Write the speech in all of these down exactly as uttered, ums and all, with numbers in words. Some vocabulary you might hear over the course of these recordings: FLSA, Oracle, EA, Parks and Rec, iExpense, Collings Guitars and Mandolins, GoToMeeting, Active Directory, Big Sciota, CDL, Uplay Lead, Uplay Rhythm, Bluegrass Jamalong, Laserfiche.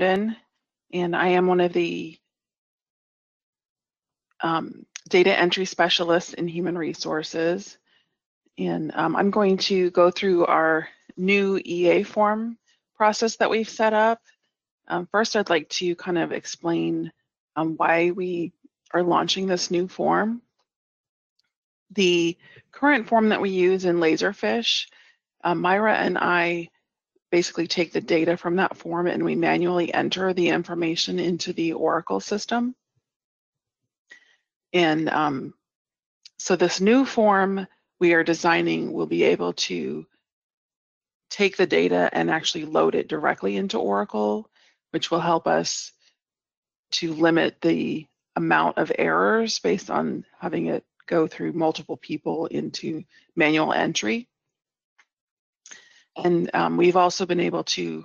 London, and I am one of the um, data entry specialists in human resources. And um, I'm going to go through our new E A form process that we've set up. Um, first, I'd like to kind of explain um, why we are launching this new form. The current form that we use in Laserfiche, uh, Myra and I basically take the data from that form and we manually enter the information into the Oracle system. And um, so this new form we are designing will be able to take the data and actually load it directly into Oracle, which will help us to limit the amount of errors based on having it go through multiple people into manual entry. And um, we've also been able to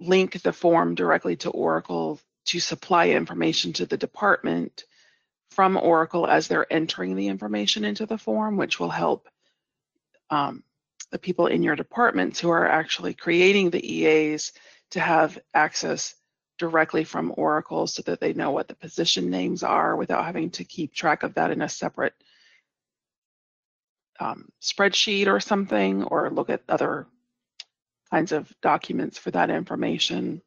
link the form directly to Oracle to supply information to the department from Oracle as they're entering the information into the form, which will help um, the people in your departments who are actually creating the E As to have access directly from Oracle so that they know what the position names are without having to keep track of that in a separate um, spreadsheet or something, or look at other kinds of documents for that information.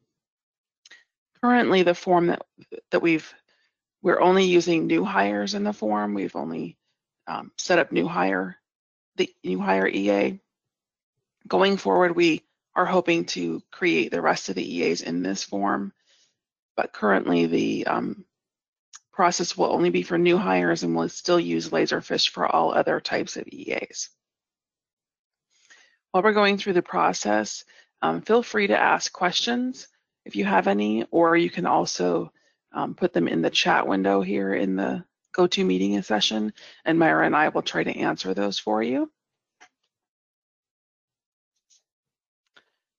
Currently, the form that, that we've, we're only using new hires in the form. We've only um, set up new hire, the new hire E A. Going forward, we are hoping to create the rest of the E As in this form, but currently the um, process will only be for new hires, and we'll still use Laserfiche for all other types of E As. While we're going through the process, um, feel free to ask questions if you have any, or you can also um, put them in the chat window here in the GoToMeeting session, and Myra and I will try to answer those for you.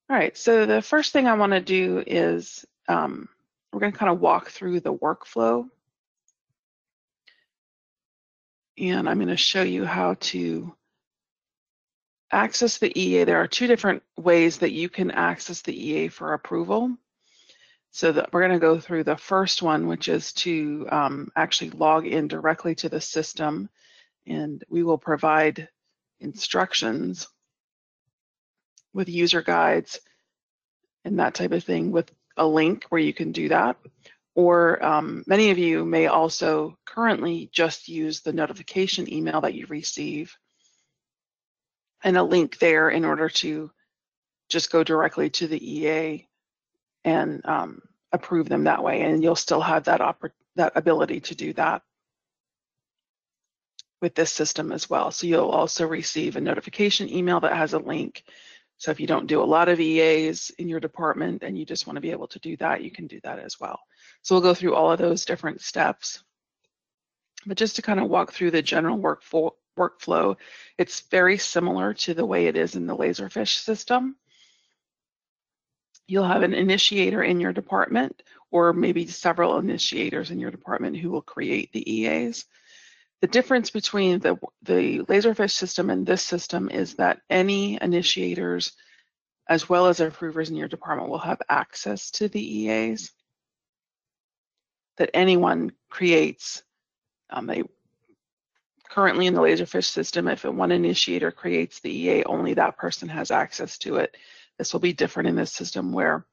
All right, so the first thing I want to do is um, we're going to kind of walk through the workflow. And I'm going to show you how to access the E A. There are two different ways that you can access the E A for approval. So that we're going to go through the first one, which is to um, actually log in directly to the system, and we will provide instructions with user guides and that type of thing with a link where you can do that. Or um, many of you may also currently just use the notification email that you receive and a link there in order to just go directly to the E A and um, approve them that way. And you'll still have that, oppor- that ability to do that with this system as well. So you'll also receive a notification email that has a link. So if you don't do a lot of E As in your department and you just want to be able to do that, you can do that as well. So we'll go through all of those different steps. But just to kind of walk through the general workflow, workflow, it's very similar to the way it is in the Laserfiche system. You'll have an initiator in your department, or maybe several initiators in your department who will create the E As. The difference between the, the Laserfiche system and this system is that any initiators as well as approvers in your department will have access to the E As that anyone creates. Um, they, currently in the Laserfiche system, if one initiator creates the E A, only that person has access to it. This will be different in this system where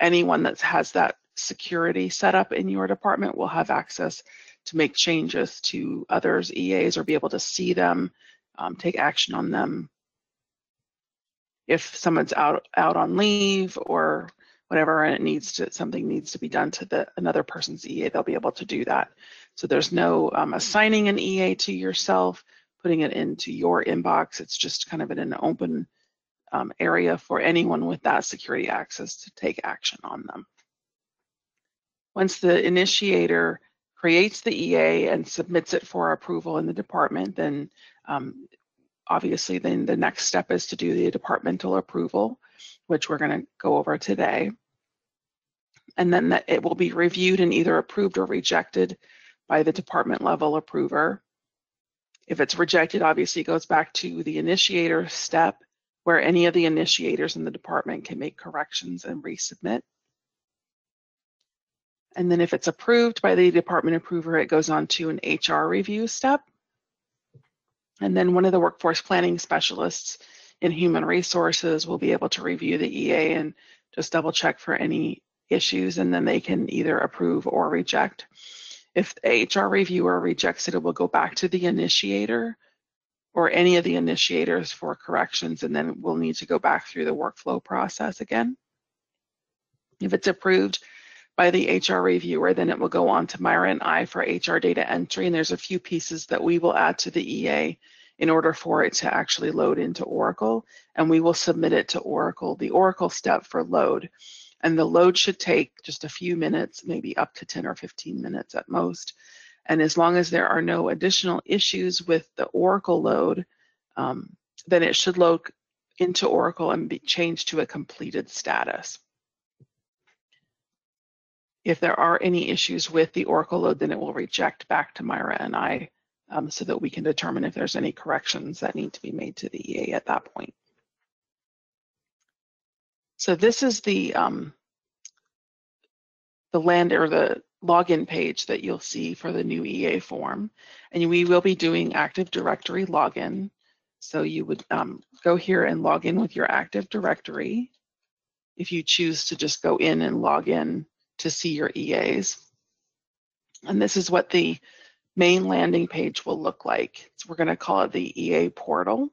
anyone that has that security set up in your department will have access to make changes to others' E As or be able to see them, um, take action on them. If someone's out out on leave or whatever, and it needs to something needs to be done to the another person's E A, they'll be able to do that. So there's no um, assigning an E A to yourself, putting it into your inbox. It's just kind of in an open um, area for anyone with that security access to take action on them. Once the initiator creates the E A and submits it for approval in the department, then um, obviously then the next step is to do the departmental approval, which we're going to go over today. And then that it will be reviewed and either approved or rejected by the department level approver. If it's rejected, obviously it goes back to the initiator step where any of the initiators in the department can make corrections and resubmit. And then if it's approved by the department approver, it goes on to an H R review step. And then one of the workforce planning specialists in human resources will be able to review the E A and just double check for any issues, and then they can either approve or reject. If the H R reviewer rejects it, it will go back to the initiator or any of the initiators for corrections, and then we'll need to go back through the workflow process again. If it's approved by the H R reviewer, then it will go on to Myra and I for H R data entry, and there's a few pieces that we will add to the E A in order for it to actually load into Oracle, and we will submit it to Oracle, the Oracle step for load. And the load should take just a few minutes, maybe up to ten or fifteen minutes at most. And as long as there are no additional issues with the Oracle load, um, then it should load into Oracle and be changed to a completed status. If there are any issues with the Oracle load, then it will reject back to Myra and I um, so that we can determine if there's any corrections that need to be made to the E A at that point. So this is the um, the land or the login page that you'll see for the new E A form, and we will be doing Active Directory login. So you would um, go here and log in with your Active Directory. If you choose to just go in and log in to see your E As, and this is what the main landing page will look like. So we're going to call it the E A portal,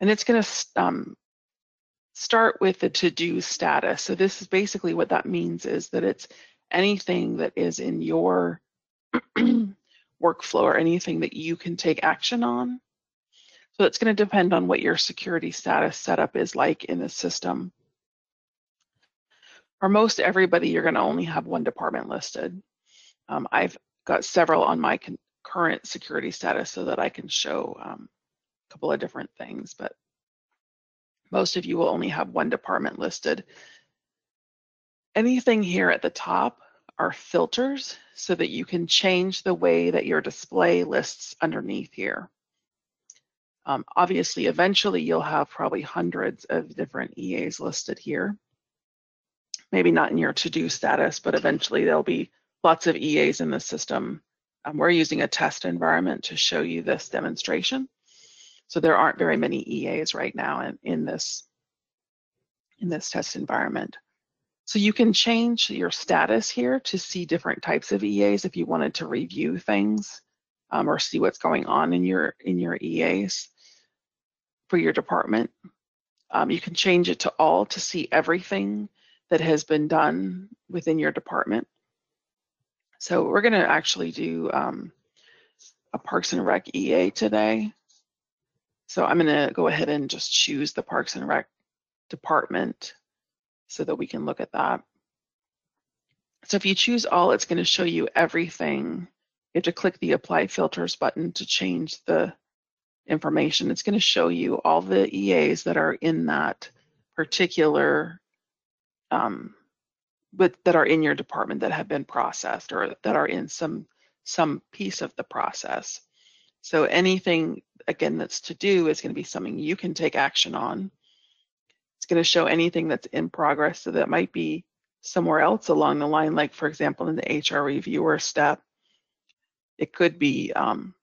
and it's going to um, start with the to-do status. So this is basically what that means is that it's anything that is in your workflow or anything that you can take action on. So it's going to depend on what your security status setup is like in the system. For most everybody, you're going to only have one department listed. Um, I've got several on my current security status so that I can show um, a couple of different things, but most of you will only have one department listed. Anything here at the top are filters so that you can change the way that your display lists underneath here. Um, obviously, eventually you'll have probably hundreds of different E As listed here. Maybe not in your to-do status, but eventually there'll be lots of E As in the system. Um, we're using a test environment to show you this demonstration. So there aren't very many E As right now in, in, this, in this test environment. So you can change your status here to see different types of E As if you wanted to review things um, or see what's going on in your, in your E As for your department. Um, you can change it to all to see everything that has been done within your department. So we're going to actually do um, a Parks and Rec E A today. So I'm going to go ahead and just choose the Parks and Rec department so that we can look at that. So if you choose all, it's going to show you everything. You have to click the Apply Filters button to change the information. It's going to show you all the E As that are in that particular, um, but that are in your department that have been processed or that are in some, some piece of the process. So anything, again, that's to do is going to be something you can take action on. It's going to show anything that's in progress, so that might be somewhere else along the line, like, for example, in the H R reviewer step. It could be um,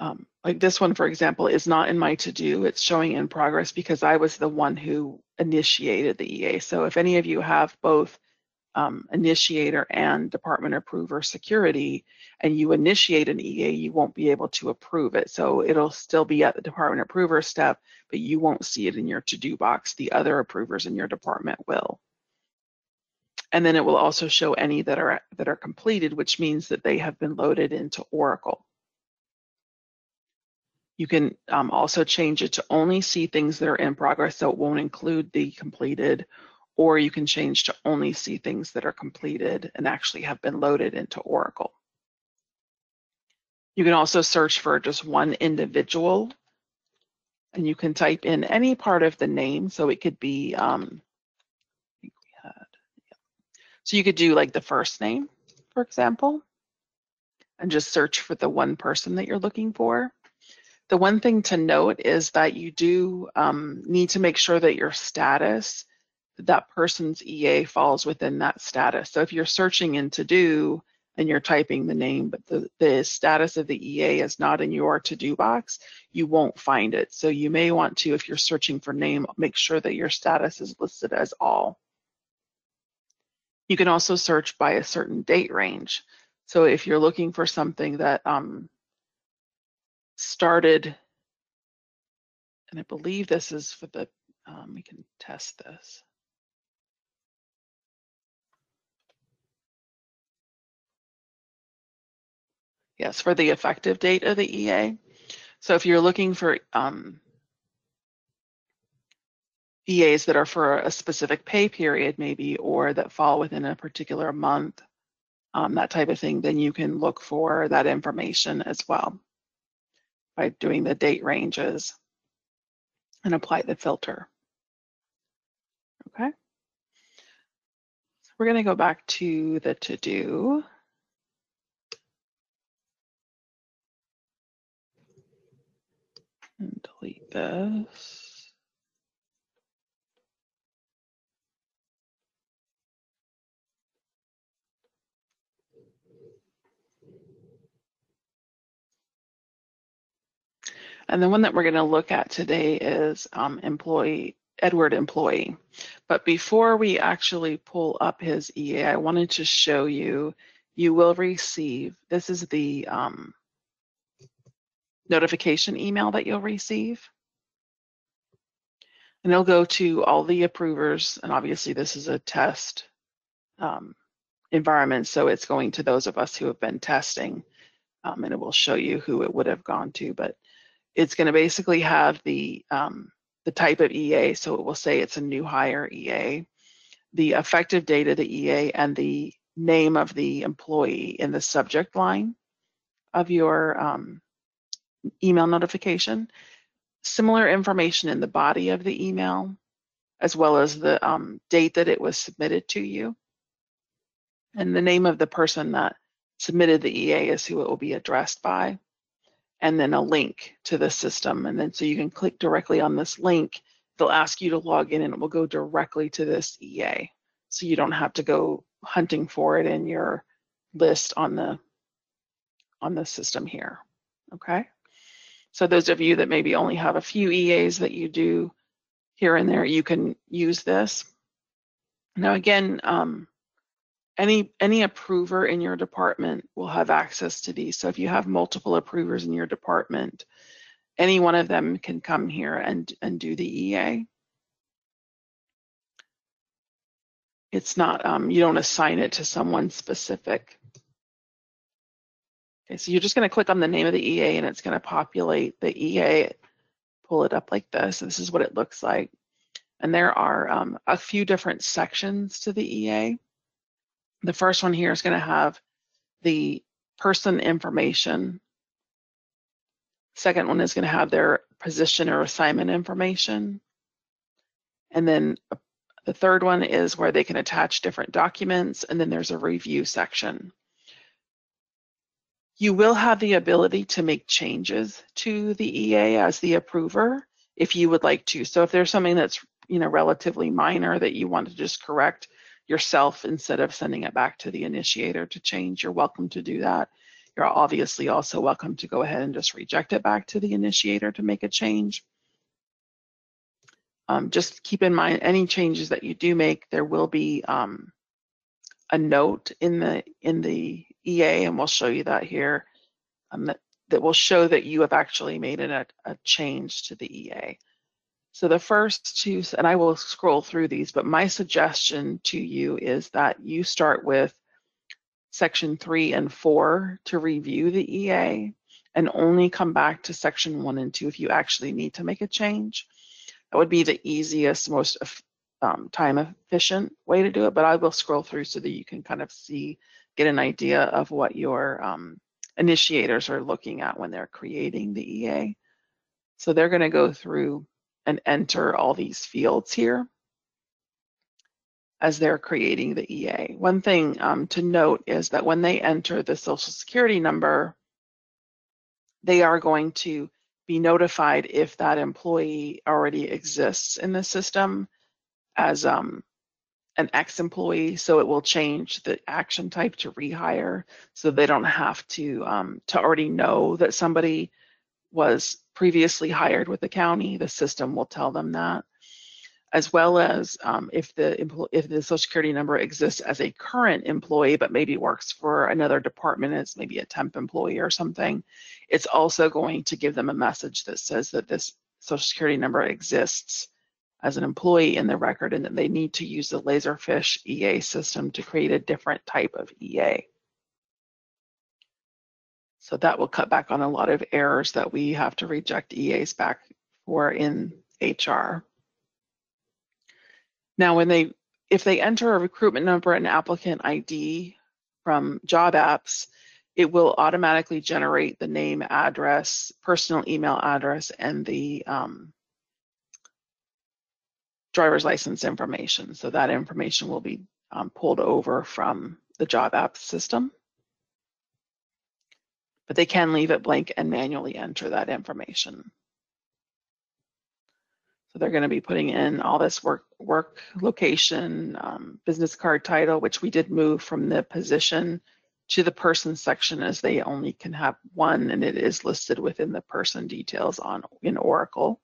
um, like this one, for example, is not in my to-do. It's showing in progress because I was the one who initiated the E A. So if any of you have both Um, initiator and department approver security, and you initiate an E A, you won't be able to approve it. So it'll still be at the department approver step, but you won't see it in your to-do box. The other approvers in your department will. And then it will also show any that are that are completed, which means that they have been loaded into Oracle. You can um, also change it to only see things that are in progress, so it won't include the completed, or you can change to only see things that are completed and actually have been loaded into Oracle. You can also search for just one individual, and you can type in any part of the name. So it could be, um, I think we had, yeah. So you could do like the first name, for example, and just search for the one person that you're looking for. The one thing to note is that you do um, need to make sure that your status that person's E A falls within that status. So if you're searching in to-do and you're typing the name, but the, the status of the E A is not in your to-do box, you won't find it. So you may want to, if you're searching for name, make sure that your status is listed as all. You can also search by a certain date range. So if you're looking for something that um, started, and I believe this is for the, um, we can test this. Yes, for the effective date of the E A. So if you're looking for um, E As that are for a specific pay period maybe, or that fall within a particular month, um, that type of thing, then you can look for that information as well by doing the date ranges and apply the filter. Okay. So we're going to go back to the to-do. And delete this. And the one that we're going to look at today is um, employee Edward employee. But before we actually pull up his E A, I wanted to show you, you will receive, this is the um, notification email that you'll receive, and it'll go to all the approvers, and obviously this is a test um, environment, so it's going to those of us who have been testing, um, and it will show you who it would have gone to, but it's going to basically have the um, the type of E A, so it will say it's a new hire E A, the effective date of the E A, and the name of the employee in the subject line of your um, email notification, similar information in the body of the email, as well as the um, date that it was submitted to you. And the name of the person that submitted the E A is who it will be addressed by. And then a link to the system. And then so you can click directly on this link. They'll ask you to log in and it will go directly to this E A. So you don't have to go hunting for it in your list on the, on the system here, okay? So those of you that maybe only have a few E As that you do here and there, you can use this. Now again, um, any, any approver in your department will have access to these. So if you have multiple approvers in your department, any one of them can come here and, and do the E A. It's not, um, you don't assign it to someone specific. Okay, so you're just going to click on the name of the E A and it's going to populate the E A, pull it up like this. This is what it looks like. And there are um, a few different sections to the E A. The first one here is going to have the person information. Second one is going to have their position or assignment information. And then the third one is where they can attach different documents. And then there's a review section. You will have the ability to make changes to the E A as the approver if you would like to. So if there's something that's, you know, relatively minor that you want to just correct yourself instead of sending it back to the initiator to change, you're welcome to do that. You're obviously also welcome to go ahead and just reject it back to the initiator to make a change. Um, just keep in mind any changes that you do make, there will be um, a note in the in the E A, and we'll show you that here, um, that, that will show that you have actually made an, a, a change to the E A. So the first two, and I will scroll through these, but my suggestion to you is that you start with section three and four to review the E A and only come back to section one and two if you actually need to make a change. That would be the easiest, most um, time efficient way to do it, but I will scroll through so that you can kind of see, get an idea of what your um, initiators are looking at when they're creating the E A. So they're going to go through and enter all these fields here as they're creating the E A. One thing um, to note is that when they enter the Social Security number, they are going to be notified if that employee already exists in the system as um, an ex-employee, so it will change the action type to rehire, so they don't have to um, to already know that somebody was previously hired with the county. The system will tell them that, as well as um, if the if the Social Security number exists as a current employee, but maybe works for another department as maybe a temp employee or something, it's also going to give them a message that says that this Social Security number exists as an employee in the record, and that they need to use the Laserfiche E A system to create a different type of E A. So that will cut back on a lot of errors that we have to reject E As back for in H R. Now, when they, if they enter a recruitment number and applicant I D from job apps, it will automatically generate the name, address, personal email address, and the um, driver's license information. So that information will be um, pulled over from the job app system. But they can leave it blank and manually enter that information. So they're going to be putting in all this work, work location, um, business card title, which we did move from the position to the person section, as they only can have one, and it is listed within the person details on in Oracle.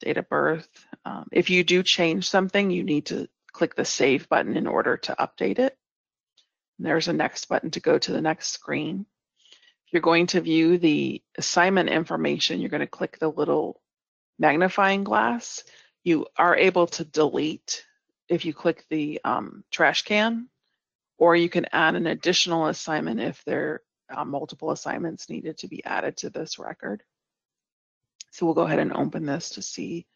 Date of birth. Um, if you do change something, you need to click the Save button in order to update it. And there's a Next button to go to the next screen. If you're going to view the assignment information, you're going to click the little magnifying glass. You are able to delete if you click the um, trash can, or you can add an additional assignment if there are multiple assignments needed to be added to this record. So we'll go ahead and open this to see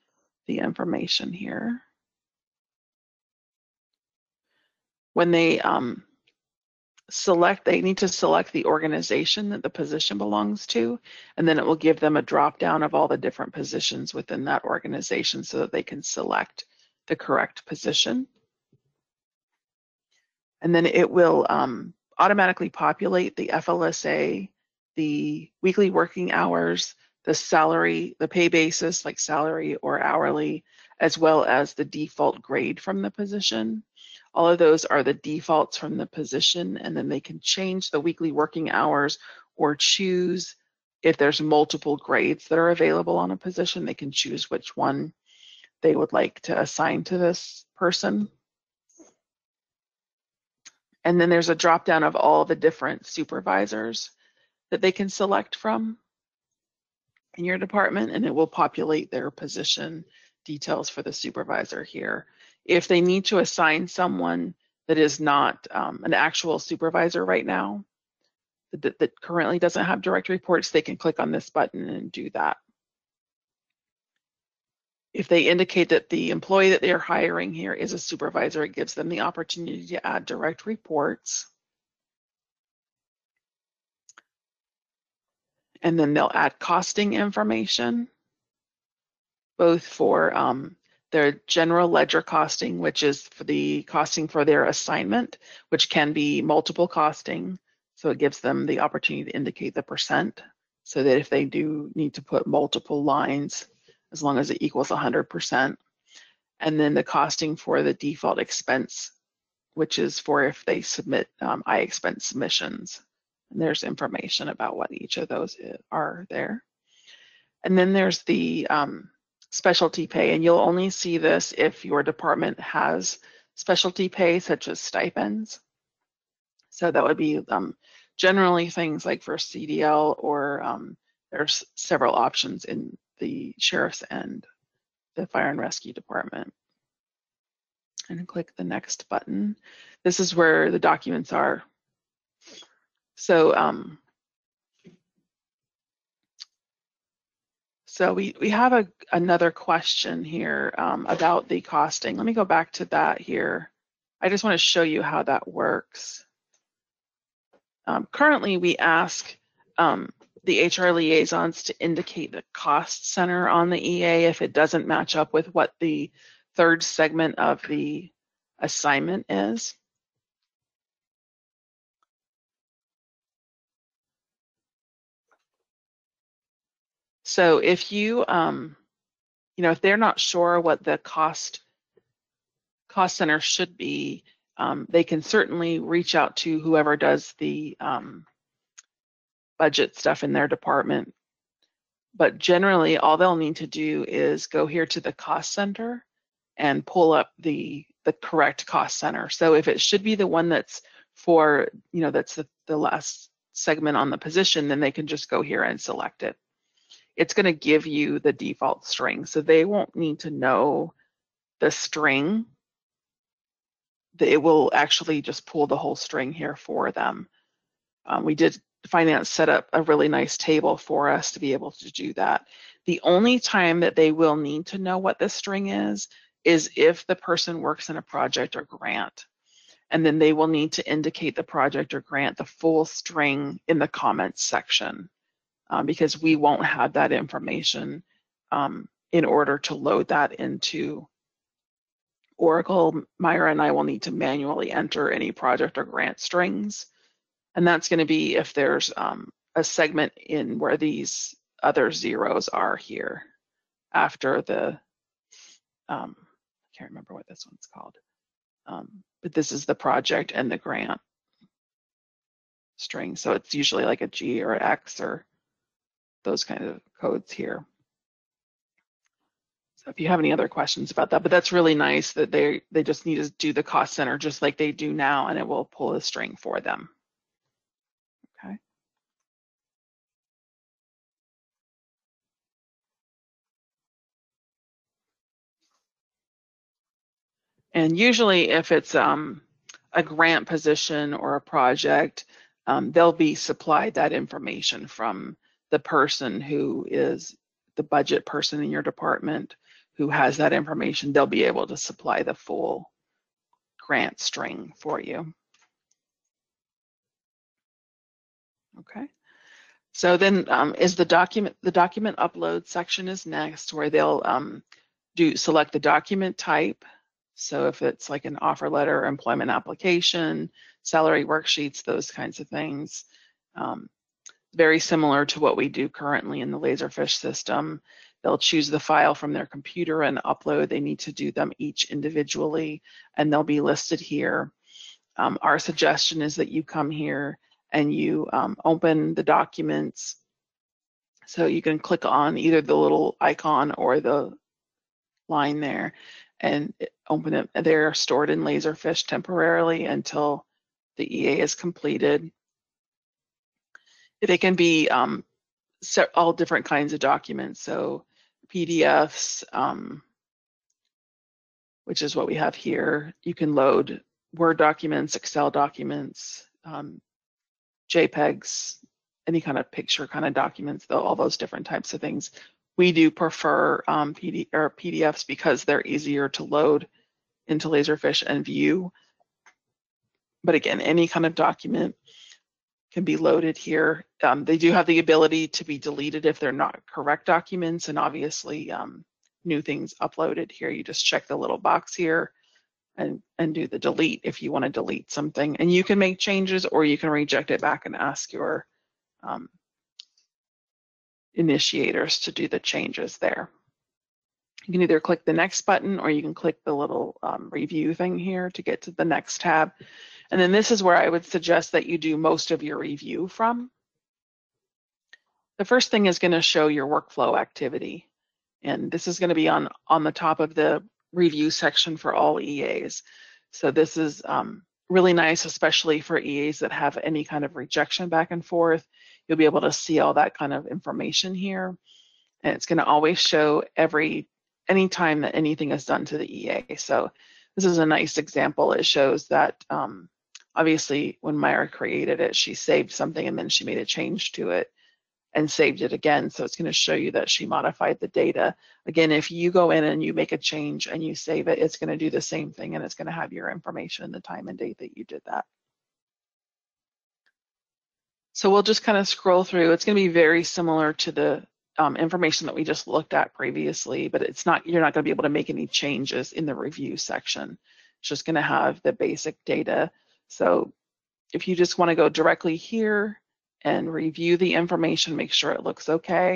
the information here. When they um, select, they need to select the organization that the position belongs to, and then it will give them a drop down of all the different positions within that organization so that they can select the correct position. And then it will um, automatically populate the F L S A, the weekly working hours, the salary, the pay basis like salary or hourly, as well as the default grade from the position. All of those are the defaults from the position, and then they can change the weekly working hours or choose if there's multiple grades that are available on a position, they can choose which one they would like to assign to this person. And then there's a drop down of all the different supervisors that they can select from in your department, and it will populate their position details for the supervisor here. If they need to assign someone that is not um, an actual supervisor right now, that, that currently doesn't have direct reports, they can click on this button and do that. If they indicate that the employee that they are hiring here is a supervisor, it gives them the opportunity to add direct reports. And then they'll add costing information, both for um, their general ledger costing, which is for the costing for their assignment, which can be multiple costing. So it gives them the opportunity to indicate the percent, so that if they do need to put multiple lines, as long as it equals one hundred percent. And then the costing for the default expense, which is for if they submit um, iExpense submissions. And there's information about what each of those are there. And then there's the um, specialty pay, and you'll only see this if your department has specialty pay, such as stipends. So that would be um, generally things like for C D L, or um, there's several options in the sheriff's and the fire and rescue department. And click the Next button. This is where the documents are. So, um, so we, we have a, another question here um, about the costing. Let me go back to that here. I just want to show you how that works. Um, currently, we ask um, the H R liaisons to indicate the cost center on the E A if it doesn't match up with what the third segment of the assignment is. So if you, um, you know, if they're not sure what the cost cost center should be, um, they can certainly reach out to whoever does the um, budget stuff in their department. But generally, all they'll need to do is go here to the cost center and pull up the the correct cost center. So if it should be the one that's for, you know, that's the, the last segment on the position, then they can just go here and select it. It's going to give you the default string, so they won't need to know the string. It will actually just pull the whole string here for them. Um, we did Finance set up a really nice table for us to be able to do that. The only time that they will need to know what this string is is if the person works in a project or grant, and then they will need to indicate the project or grant, the full string, in the comments section. Um, because we won't have that information um, in order to load that into Oracle. Myra and I will need to manually enter any project or grant strings, and that's going to be if there's um, a segment in where these other zeros are here after the, um, I can't remember what this one's called, um, but this is the project and the grant string, so it's usually like a G or an X or those kind of codes here. So if you have any other questions about that, but that's really nice that they they just need to do the cost center just like they do now, and it will pull a string for them. Okay. And usually, if it's um, a grant position or a project, um, they'll be supplied that information from the person who is the budget person in your department who has that information. They'll be able to supply the full grant string for you. Okay, so then um, is the document, the document upload section is next, where they'll um, do select the document type. So if it's like an offer letter, employment application, salary worksheets, those kinds of things. Um, Very similar to what we do currently in the Laserfiche system. They'll choose the file from their computer and upload. They need to do them each individually, and they'll be listed here. Um, our suggestion is that you come here and you um, open the documents. So you can click on either the little icon or the line there and open it. They're stored in Laserfiche temporarily until the E A is completed. They can be um, all different kinds of documents, so P D Fs, um, which is what we have here. You can load Word documents, Excel documents, um, JPEGs, any kind of picture kind of documents, though, all those different types of things. We do prefer um, P D or P D Fs because they're easier to load into Laserfiche and view. But again, any kind of document can be loaded here. Um, they do have the ability to be deleted if they're not correct documents, and obviously um, new things uploaded here. You just check the little box here and, and do the delete if you want to delete something. And you can make changes, or you can reject it back and ask your um, initiators to do the changes there. You can either click the next button, or you can click the little um, review thing here to get to the next tab. And then this is where I would suggest that you do most of your review from. The first thing is going to show your workflow activity, and this is going to be on, on the top of the review section for all E As. So this is um, really nice, especially for E As that have any kind of rejection back and forth. You'll be able to see all that kind of information here, and it's going to always show every any time that anything is done to the E A. So this is a nice example. It shows that um, obviously when Myra created it, she saved something and then she made a change to it and saved it again. So it's going to show you that she modified the data. Again, if you go in and you make a change and you save it, it's going to do the same thing, and it's going to have your information, the time and date that you did that. So we'll just kind of scroll through. It's going to be very similar to the Um, information that we just looked at previously, but it's not, you're not going to be able to make any changes in the review section. It's just going to have the basic data. So if you just want to go directly here and review the information, make sure it looks okay,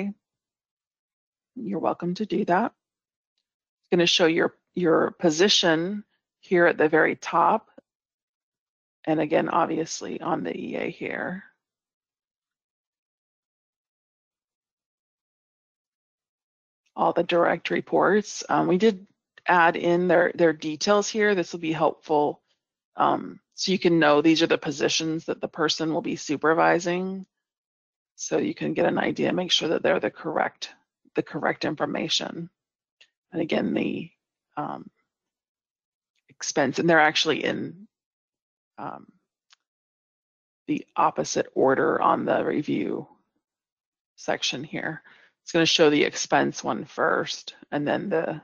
you're welcome to do that. It's going to show your your position here at the very top, and again, obviously on the E A here. All the direct reports. Um, we did add in their, their details here. This will be helpful um, so you can know these are the positions that the person will be supervising, so you can get an idea, make sure that they're the correct, the correct information. And again, the um, expense, and they're actually in um, the opposite order on the review section here. It's going to show the expense one first, and then the,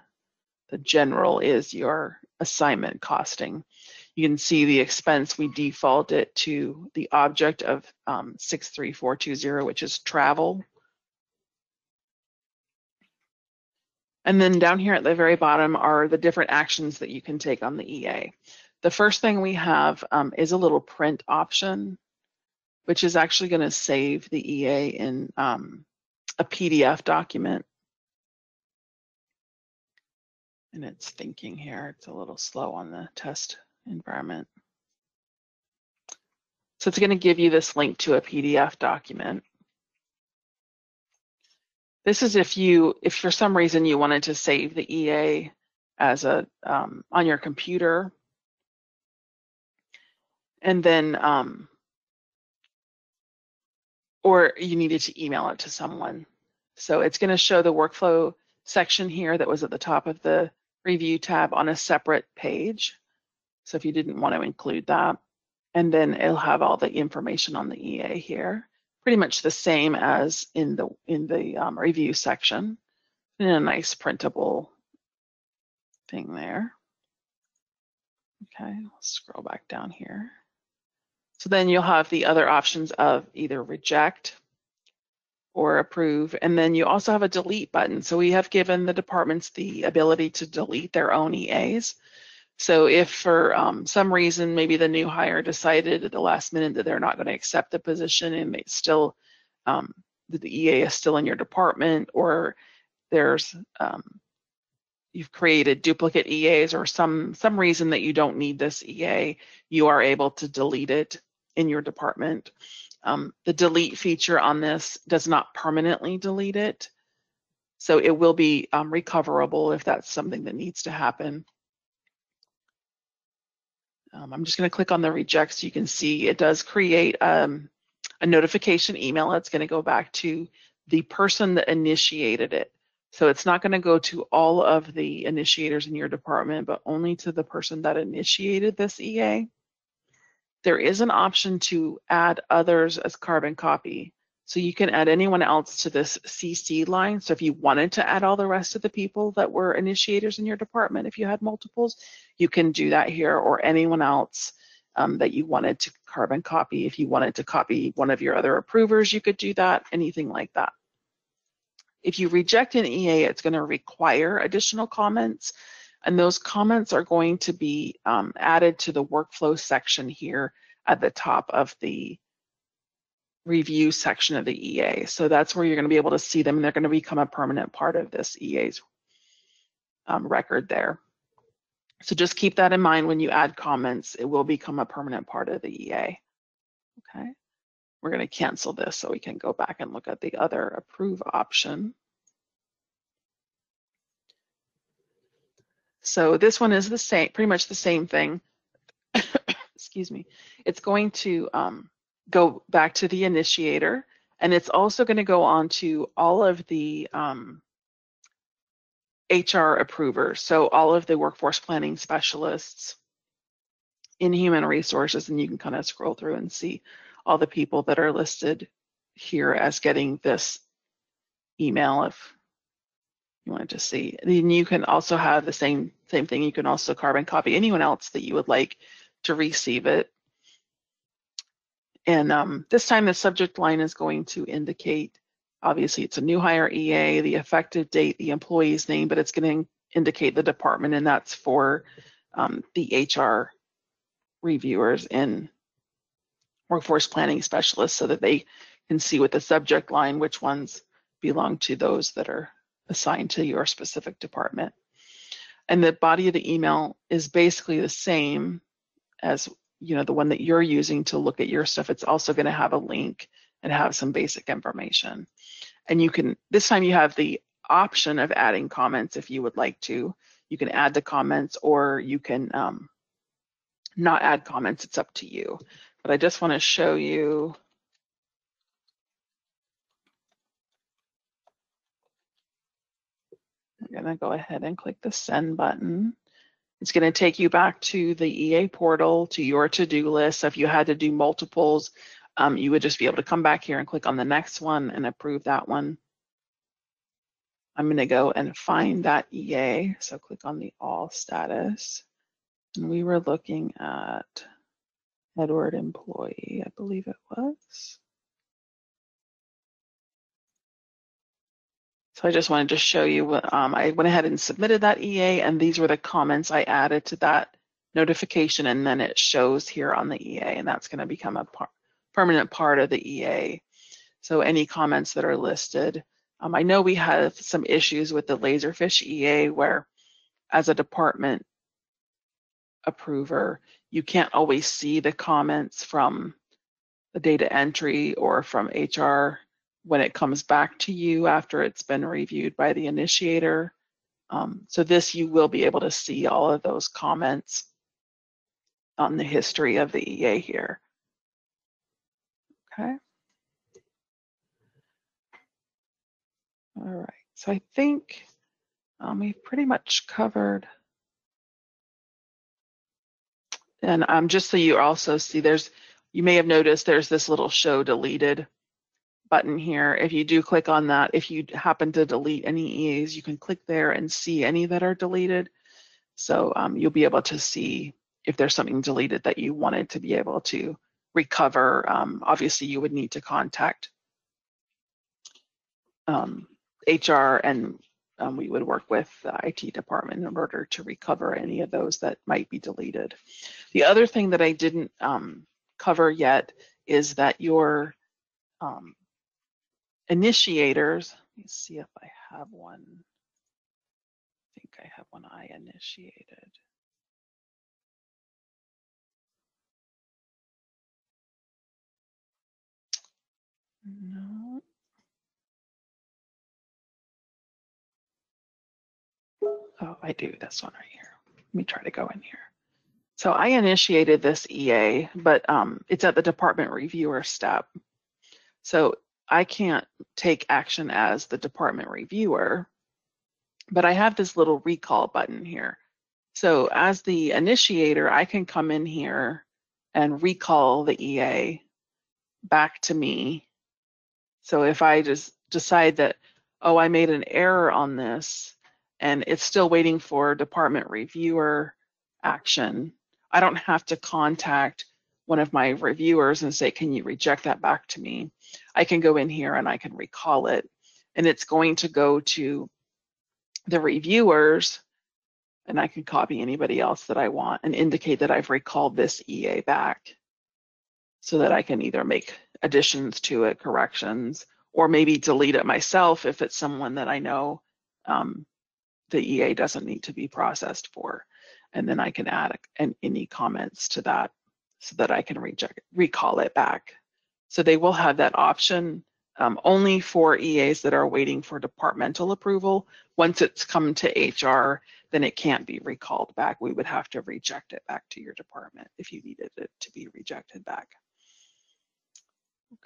the general is your assignment costing. You can see the expense, we default it to the object of um, six three four two zero, which is travel. And then down here at the very bottom are the different actions that you can take on the E A. The first thing we have um, is a little print option, which is actually going to save the E A in um, a P D F document. And it's thinking here, it's a little slow on the test environment. So it's going to give you this link to a P D F document. This is if you, if for some reason you wanted to save the E A as a um, on your computer, and then um, or you needed to email it to someone. So it's going to show the workflow section here that was at the top of the review tab on a separate page. So if you didn't want to include that, and then it'll have all the information on the E A here. Pretty much the same as in the in the um, review section, in a nice printable thing there. Okay, let's scroll back down here. So then you'll have the other options of either reject or approve, and then you also have a delete button. So we have given the departments the ability to delete their own E As. So if for um, some reason, maybe the new hire decided at the last minute that they're not going to accept the position, and it's still, um, the E A is still in your department, or there's, um, you've created duplicate E As, or some, some reason that you don't need this E A, you are able to delete it in your department. Um, the delete feature on this does not permanently delete it. So it will be um, recoverable if that's something that needs to happen. Um, I'm just going to click on the reject so you can see it does create um, a notification email. It's going to go back to the person that initiated it. So it's not going to go to all of the initiators in your department, but only to the person that initiated this E A. There is an option to add others as carbon copy. So you can add anyone else to this C C line. So if you wanted to add all the rest of the people that were initiators in your department, if you had multiples, you can do that here, or anyone else um, that you wanted to carbon copy. If you wanted to copy one of your other approvers, you could do that, anything like that. If you reject an E A, it's going to require additional comments, and those comments are going to be um, added to the workflow section here at the top of the review section of the E A. So that's where you're going to be able to see them, and they're going to become a permanent part of this E A's um, record there. So just keep that in mind when you add comments, it will become a permanent part of the E A. Okay, we're going to cancel this so we can go back and look at the other approve option. So this one is the same, pretty much the same thing. Excuse me. It's going to um, go back to the initiator, and it's also going to go on to all of the um, H R approvers, so all of the workforce planning specialists in human resources, and you can kind of scroll through and see all the people that are listed here as getting this email if you wanted to see. Then you can also have the same same thing. You can also carbon copy anyone else that you would like to receive it. And um, this time the subject line is going to indicate, obviously it's a new hire E A, the effective date, the employee's name, but it's going to indicate the department, and that's for um, the H R reviewers and workforce planning specialists, so that they can see with the subject line which ones belong to those that are assigned to your specific department. And the body of the email is basically the same as, you know, the one that you're using to look at your stuff. It's also going to have a link and have some basic information. And you can, this time you have the option of adding comments if you would like to. You can add the comments, or you can um, not add comments. It's up to you. But I just want to show you I'm going to go ahead and click the send button. It's going to take you back to the E A portal, to your to-do list. So if you had to do multiples, um, you would just be able to come back here and click on the next one and approve that one. I'm going to go and find that E A. So click on the all status. And we were looking at Edward employee, I believe it was. So I just wanted to show you what um, I went ahead and submitted that E A, and these were the comments I added to that notification, and then it shows here on the E A, and that's going to become a par permanent part of the E A. So any comments that are listed. Um, I know we have some issues with the Laserfiche E A where, as a department approver, you can't always see the comments from the data entry or from H R when it comes back to you after it's been reviewed by the initiator. Um, so this, you will be able to see all of those comments on the history of the E A here. Okay. All right, so I think um, we've pretty much covered. And um, just so you also see, there's, you may have noticed there's this little show deleted button here. If you do click on that, if you happen to delete any E As, you can click there and see any that are deleted. So um, you'll be able to see if there's something deleted that you wanted to be able to recover. Um, obviously, you would need to contact um, H R, and um, we would work with the I T department in order to recover any of those that might be deleted. The other thing that I didn't um, cover yet is that your um, initiators, let me see if I have one. I think I have one I initiated. No. Oh, I do this one right here. Let me try to go in here. So I initiated this E A, but um, it's at the department reviewer step. So I can't take action as the department reviewer, but I have this little recall button here. So as the initiator, I can come in here and recall the E A back to me. So if I just decide that, oh, I made an error on this and it's still waiting for department reviewer action, I don't have to contact one of my reviewers and say, can you reject that back to me? I can go in here and I can recall it, and it's going to go to the reviewers, and I can copy anybody else that I want and indicate that I've recalled this E A back so that I can either make additions to it, corrections, or maybe delete it myself if it's someone that I know um, the E A doesn't need to be processed for. And then I can add an, any comments to that so that I can reject, recall it back. So they will have that option um, only for E As that are waiting for departmental approval. Once it's come to H R, then it can't be recalled back. We would have to reject it back to your department if you needed it to be rejected back.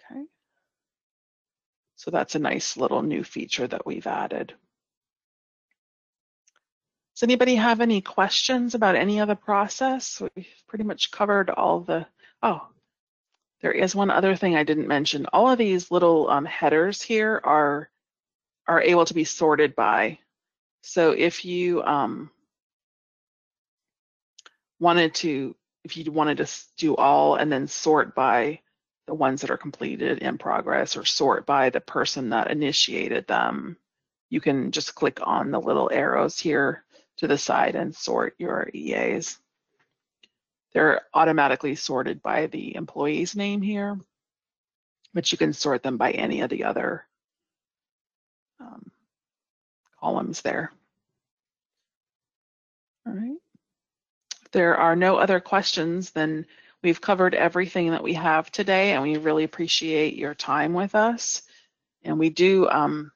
Okay. So that's a nice little new feature that we've added. Does anybody have any questions about any other process? We've pretty much covered all the, oh, there is one other thing I didn't mention. All of these little um, headers here are are able to be sorted by. So if you um, wanted to, if you wanted to do all and then sort by the ones that are completed, in progress, or sort by the person that initiated them, you can just click on the little arrows here to the side and sort your E As. They're automatically sorted by the employee's name here, but you can sort them by any of the other um, columns there. All right. If there are no other questions, then we've covered everything that we have today, and we really appreciate your time with us. And we do, um,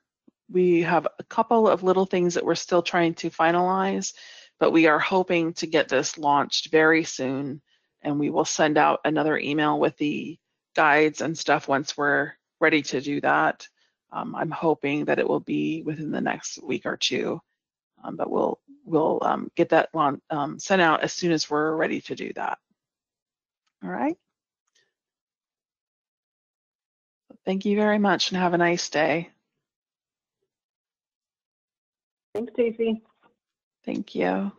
we have a couple of little things that we're still trying to finalize, but we are hoping to get this launched very soon, and we will send out another email with the guides and stuff once we're ready to do that. Um, I'm hoping that it will be within the next week or two, um, but we'll we'll um, get that launch, um, sent out as soon as we're ready to do that. All right. Thank you very much, and have a nice day. Thanks, Stacey. Thank you.